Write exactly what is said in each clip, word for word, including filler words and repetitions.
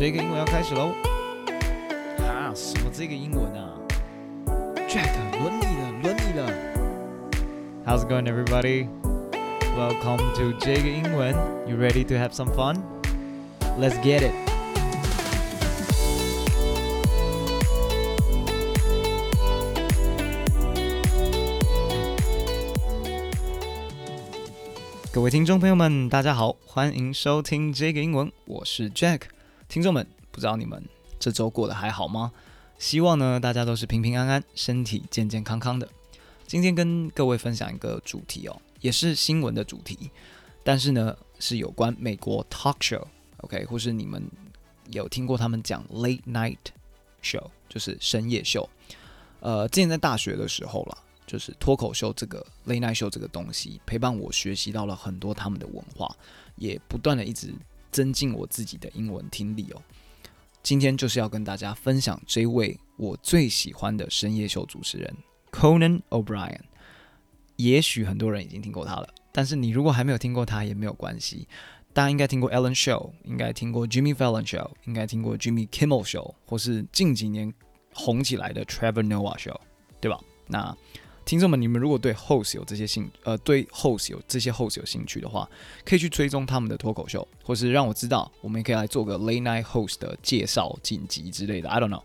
这个英文要开始喽！啊，什么这个英文啊 ？Jack， 轮你了，轮你了。How's it going, everybody? Welcome to 这个英文。You ready to have some fun? Let's get it.各位听众朋友们，大家好，欢迎收听这个英文，我是 Jack。听众们，不知道你们这周过得还好吗？希望呢大家都是平平安安，身体健健康康的。今天跟各位分享一个主题哦，也是新闻的主题，但是呢是有关美国 talk show， OK， 或是你们有听过他们讲 late night show， 就是深夜秀。呃，之前在大学的时候啦。就是脱口秀这个 late night show 这个东西陪伴我学习到了很多他们的文化，也不断的一直增进我自己的英文听力哦。今天就是要跟大家分享这位我最喜欢的深夜秀主持人 Conan O'Brien。也许很多人已经听过他了，但是你如果还没有听过他也没有关系。大家应该听过 Ellen show， 应该听过 Jimmy Fallon show， 应该听过 Jimmy Kimmel show， 或是近几年红起来的 Trevor Noah show， 对吧？那听众们，你们如果对 host 有这些兴，呃，对 host 有这些 host 有兴趣的话，可以去追踪他们的脱口秀，或是让我知道，我们也可以来做个 late night host 的介绍、剪辑之类的。I don't know，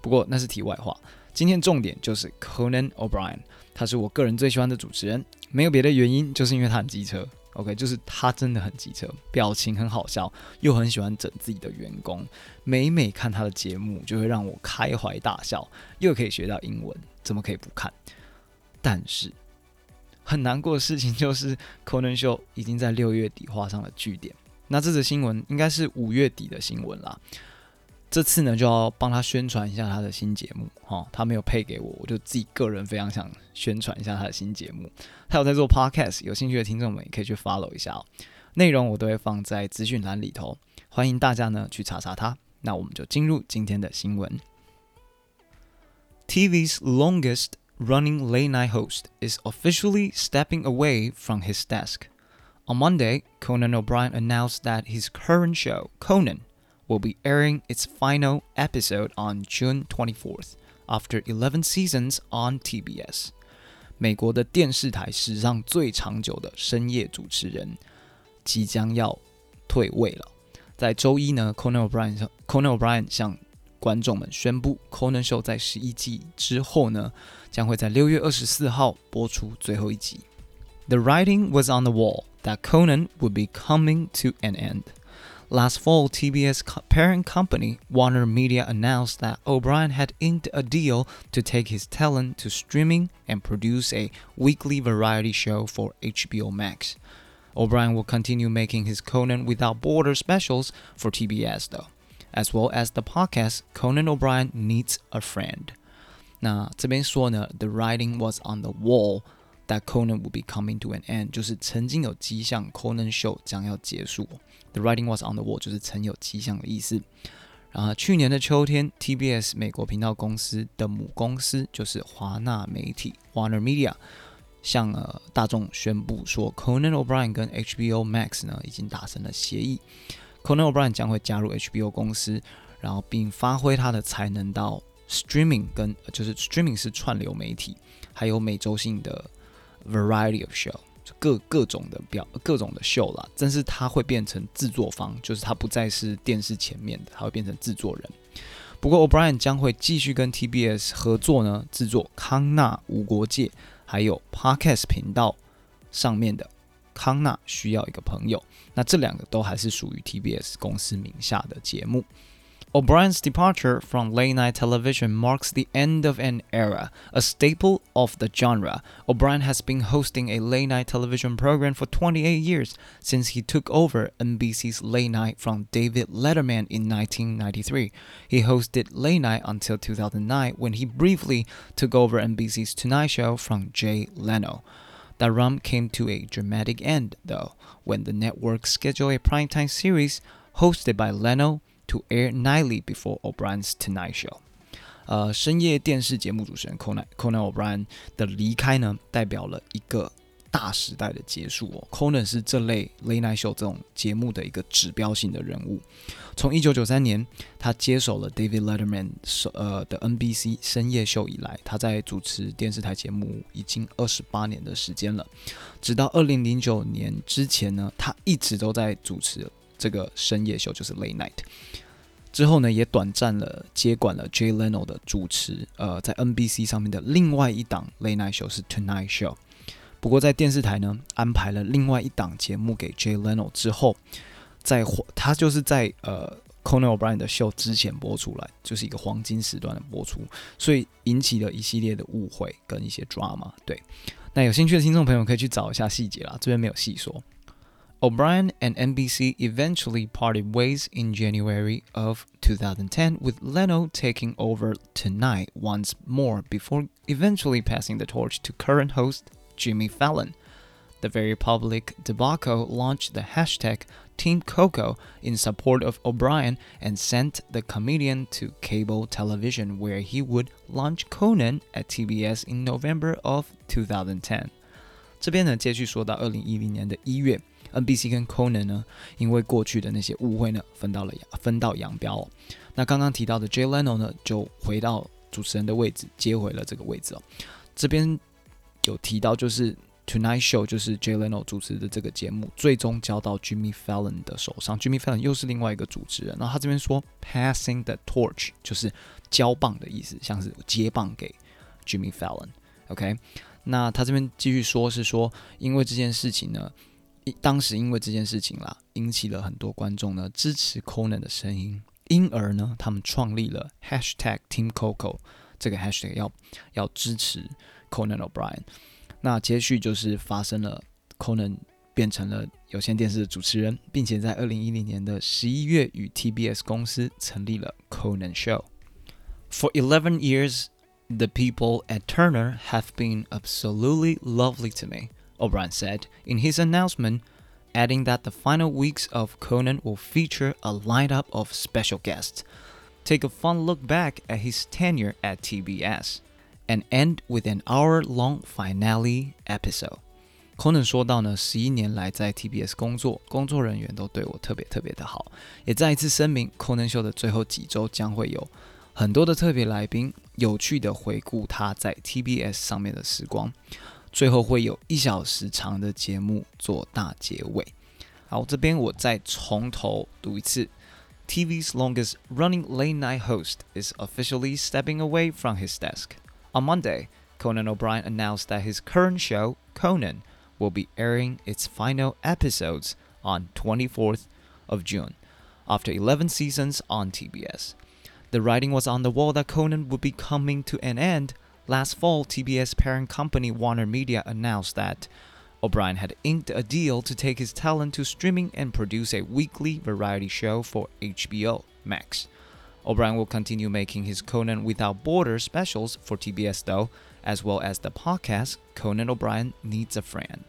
不过那是题外话。今天重点就是 Conan O'Brien， 他是我个人最喜欢的主持人，没有别的原因，就是因为他很机车。OK， 就是他真的很机车，表情很好笑，又很喜欢整自己的员工。每每看他的节目，就会让我开怀大笑，又可以学到英文，怎么可以不看？但是很难过的事情就是 Conan Show 已经在六月底画上了句点。那这则新闻应该是五月底的新闻啦。这次呢就要帮他宣传一下他的新节目、哦、他没有配给我，我就自己个人非常想宣传一下他的新节目。他有在做 podcast， 有兴趣的听众们也可以去 follow 一下、哦、内容我都会放在资讯栏里头，欢迎大家呢去查查他。那我们就进入今天的新闻。 T V's longest running late night host is officially stepping away from his desk. On Monday, Conan O'Brien announced that his current show, Conan, will be airing its final episode on June twenty-fourth, after eleven seasons on T B S. 美国的电视台史上最长久的深夜主持人即将要退位了。在周一呢 Conan O'Brien, Conan O'Brien 向观众们宣布 Conan Show 在十一季之后呢将会在六月二十四号播出最后一集。 The writing was on the wall that Conan would be coming to an end. Last fall, T B S parent company Warner Media announced that O'Brien had inked a deal to take his talent to streaming and produce a weekly variety show for H B O Max. O'Brien will continue making his Conan Without Borders specials for T B S though.As well as the podcast Conan O'Brien Needs a Friend. 那这边说呢 The writing was on the wall that Conan would be coming to an end. 就是曾经有迹象 Conan Show 将要结束。The writing was on the wall 就是曾有迹象的意思。然后去年的秋天 T B S 美国频道公司的母公司就是华纳媒体 Warner Media 向、呃、大众宣布说 Conan O'Brien 跟 H B O Max 呢已经达成了协议。Conan O'Brien 将会加入 H B O 公司，然后并发挥他的才能到 streaming 跟就是 streaming 是串流媒体，还有每周性的 variety of show， 各各种的表各种的 show 啦。但是他会变成制作方，就是他不再是电视前面的，他会变成制作人。不过 O'Brien 将会继续跟 T B S 合作呢，制作康纳无国界，还有 podcast 频道上面的。康纳需要一个朋友，那这两个都还是属于 T B S 公司名下的节目。O'Brien's departure from late-night television marks the end of an era, a staple of the genre. O'Brien has been hosting a late-night television program for twenty-eight years since he took over N B C's late-night from David Letterman in nineteen ninety-three. He hosted late-night until two thousand nine when he briefly took over N B C's Tonight Show from Jay Leno.That run came to a dramatic end, though, when the network scheduled a primetime series hosted by Leno to air nightly before O'Brien's Tonight Show. 呃，深夜电视节目主持人 Conan O'Brien 的离开呢，代表了一个大时代的结束哦。Conan 是这类 Late Night Show 这种节目的一个指标性的人物。从一九九三年他接手了 David Letterman、呃、的 N B C 深夜秀以来，他在主持电视台节目已经二十八年的时间了。直到二零零九年之前呢，他一直都在主持这个深夜秀，就是 Late Night。之后呢，也短暂了接管了 Jay Leno 的主持，呃，在 N B C 上面的另外一档 Late Night Show 是 Tonight Show。不过在电视台呢，安排了另外一档节目给 Jay Leno 之后，在他就是在呃 Conan O'Brien 的秀之前播出来，就是一个黄金时段的播出，所以引起了一系列的误会跟一些 drama。对，那有兴趣的听众朋友可以去找一下细节啦，这边没有细说。O'Brien and N B C eventually parted ways in January of two thousand ten, with Leno taking over Tonight once more before eventually passing the torch to current host Jimmy Fallon. The very public debacle launched the hashtag TeamCoco in support of O'Brien and sent the comedian to cable television, where he would launch Conan at T B S in November of two thousand ten. 这边呢，接续说到二零一零年的一月。N B C 跟 Conan 呢，因为过去的那些误会呢，分道了分道扬镳哦。那刚刚提到的 Jay Leno 呢，就回到主持人的位置，接回了这个位置哦。这边有提到，就是 Tonight Show， 就是 Jay Leno 主持的这个节目，最终交到 Jimmy Fallon 的手上。Jimmy Fallon 又是另外一个主持人。然后他这边说 ，passing the torch 就是交棒的意思，像是接棒给 Jimmy Fallon。OK， 那他这边继续说是说，因为这件事情呢。当时因为这件事情啦，引起了很多观众呢支持 Conan 的声音，因而呢，他们创立了 hashtag TeamCoco 这个 hashtag 要, 要支持 Conan O'Brien。那接续就是发生了 Conan 变成了有线电视的主持人，并且在二零一零年的十一月与 T B S 公司成立了 Conan Show。For eleven years, the people at Turner have been absolutely lovely to me.O'Brien said in his announcement, adding that the final weeks of Conan will feature a lineup of special guests, take a fun look back at his tenure at T B S, and end with an hour-long finale episode. Conan 说到呢，十一年来在 T B S 工作，工作人员都对我特别特别的好，也再一次声明 ，Conan 秀的最后几周将会有很多的特别来宾，有趣的回顾他在 T B S 上面的时光。最后会有一小时长的节目做大结尾。好，这边我再从头读一次。T V's longest running late night host is officially stepping away from his desk. On Monday, Conan O'Brien announced that his current show, Conan, will be airing its final episodes on twenty-fourth of June, after eleven seasons on T B S. The writing was on the wall that Conan would be coming to an end.Last fall, T B S parent company Warner Media announced that O'Brien had inked a deal to take his talent to streaming and produce a weekly variety show for H B O Max. O'Brien will continue making his Conan Without Borders specials for T B S, though, as well as the podcast Conan O'Brien Needs a Friend.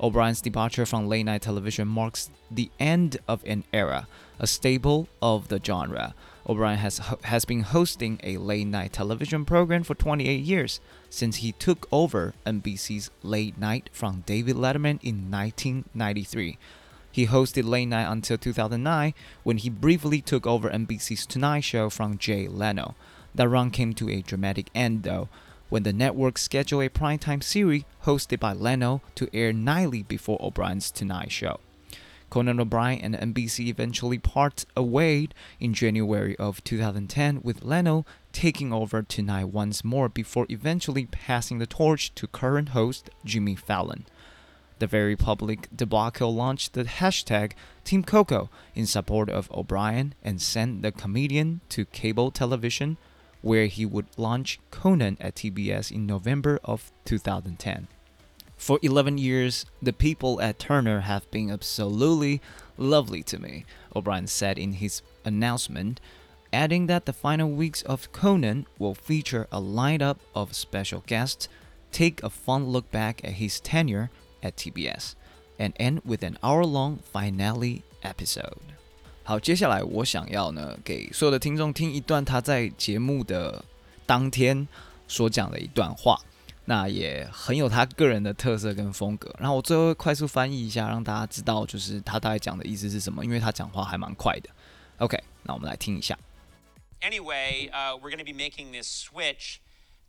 O'Brien's departure from late-night television marks the end of an era, a staple of the genre.O'Brien has, has been hosting a late-night television program for twenty-eight years since he took over N B C's Late Night from David Letterman in nineteen ninety-three. He hosted Late Night until two thousand nine, when he briefly took over N B C's Tonight Show from Jay Leno. That run came to a dramatic end, though, when the network scheduled a primetime series hosted by Leno to air nightly before O'Brien's Tonight Show.Conan O'Brien and N B C eventually parted away in January of two thousand ten, with Leno taking over Tonight once more before eventually passing the torch to current host Jimmy Fallon. The very public debacle launched the hashtag TeamCoco in support of O'Brien and sent the comedian to cable television, where he would launch Conan at T B S in November of two thousand ten.For eleven years, the people at Turner have been absolutely lovely to me, O'Brien said in his announcement, adding that the final weeks of Conan will feature a lineup of special guests, take a fun look back at his tenure at T B S, and end with an hour-long finale episode. 好，接下来我想要呢，给所有的听众听一段他在节目的当天所讲的一段话。那也很有他个人的特色跟风格。然后我最后快速翻译一下，让大家知道就是他大概讲的意思是什么，因为他讲话还蛮快的。OK， 那我们来听一下。Anyway, uh, we're going to be making this switch.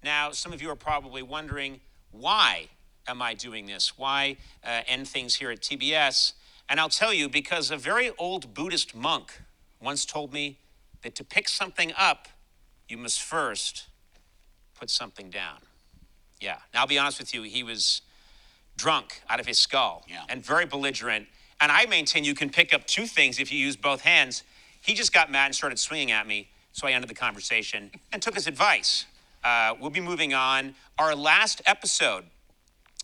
Now, some of you are probably wondering, why am I doing this? Why uh, end things here at T B S? And I'll tell you, because a very old Buddhist monk once told me that to pick something up, you must first put something down. Yeah. Now, I'll be honest with you, he was drunk out of his skull yeah. and very belligerent. And I maintain you can pick up two things if you use both hands. He just got mad and started swinging at me. So I ended the conversation and took his advice. Uh, we'll be moving on. Our last episode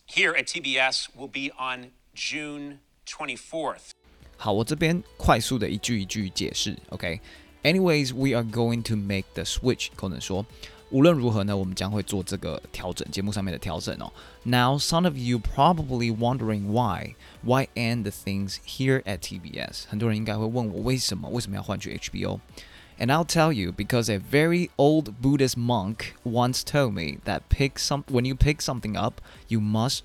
here at T B S will be on June twenty-fourth. 好，我这边快速的一句一句解释 ，OK。Anyways, we are going to make the switch. Conan 说，无论如何呢，我们将会做这个调整，节目上面的调整哦。Now, some of you probably wondering why, why end the things here at T B S. 很多人应该会问我为什么，为什么要换去 H B O？And I'll tell you, because a very old Buddhist monk once told me that pick some, when you pick something up, you must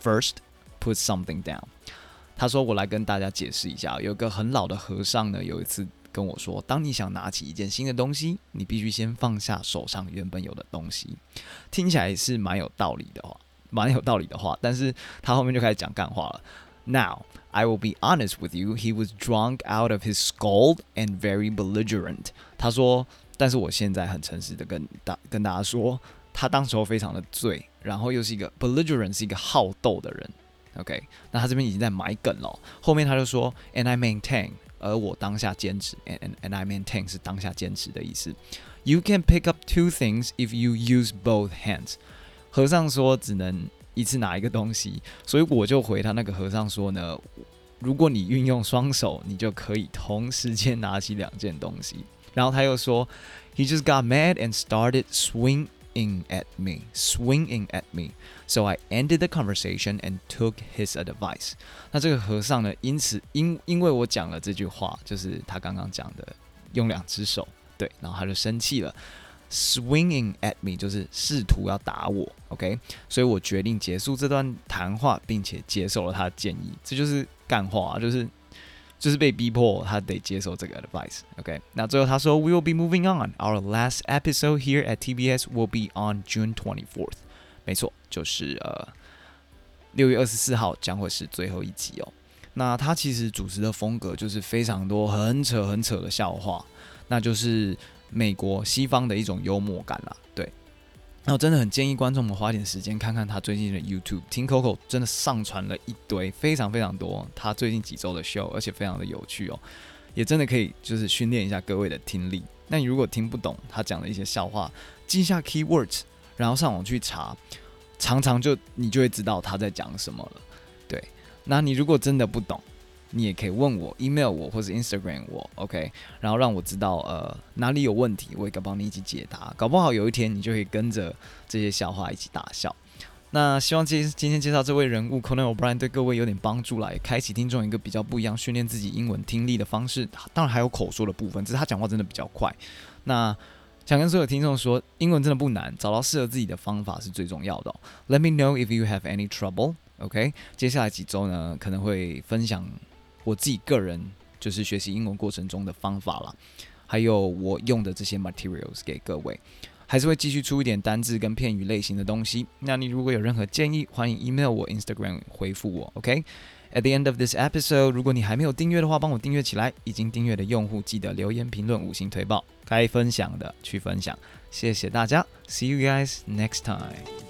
first put something down. 他说我来跟大家解释一下，有一个很老的和尚呢，有一次跟我说，当你想拿起一件新的东西，你必须先放下手上原本有的东西。听起来是蛮有道理的话，蛮有道理的话，但是他后面就开始讲干话了。Now, I will be honest with you, he was drunk out of his skull and very belligerent. 他说，但是我现在很诚实的跟大跟大家说，他当时候非常的醉，然后又是一个 belligerent， 是一个好斗的人。OK， 那他这边已经在埋梗了。后面他就说 ，and I maintain， 而我当下坚持 and, and, and I maintain 是当下坚持的意思。You can pick up two things if you use both hands. 和尚说只能一次拿一个东西，所以我就回他那个和尚说呢，如果你运用双手，你就可以同时间拿起两件东西。然后他又说 ，He just got mad and started swinging at me, swinging at me. So I ended the conversation and took his advice. 那这个和尚呢，因此因因为我讲了这句话，就是他刚刚讲的用两只手，对，然后他就生气了。Swinging at me 就是试图要打我 ，OK， 所以我决定结束这段谈话，并且接受了他的建议。这就是干话、啊，就是就是被逼迫，他得接受这个 advice，OK。那最后他说 ，We will be moving on. Our last episode here at T B S will be on June twenty-fourth. 没错，就是呃六月二十四号将会是最后一集哦。那他其实主持的风格就是非常多很扯很扯的笑话，那就是美国西方的一种幽默感啦，对。那我真的很建议观众们花点时间看看他最近的 YouTube。TeamCoco 真的上传了一堆，非常非常多他最近几周的 show， 而且非常的有趣哦，也真的可以就是训练一下各位的听力。那你如果听不懂他讲的一些笑话，记一下 keywords， 然后上网去查，常常就你就会知道他在讲什么了，对。那你如果真的不懂，你也可以问我 ，email 我，或是 Instagram 我 ，OK， 然后让我知道呃哪里有问题，我也可以帮你一起解答。搞不好有一天你就可以跟着这些笑话一起大笑。那希望今今天介绍这位人物 Conan O'Brien 对各位有点帮助啦，也开启听众一个比较不一样训练自己英文听力的方式。当然还有口说的部分，只是他讲话真的比较快。那想跟所有听众说，英文真的不难，找到适合自己的方法是最重要的哦。Let me know if you have any trouble. OK， 接下来几周呢可能会分享我自己个人就是学习英文过程中的方法啦，还有我用的这些 materials 给各位，还是会继续出一点单字跟片语类型的东西。那你如果有任何建议，欢迎 email 我 ，Instagram 回复我 ，OK。At the end of this episode， 如果你还没有订阅的话，帮我订阅起来。已经订阅的用户记得留言评论、五星推爆，该分享的去分享。谢谢大家 ，See you guys next time。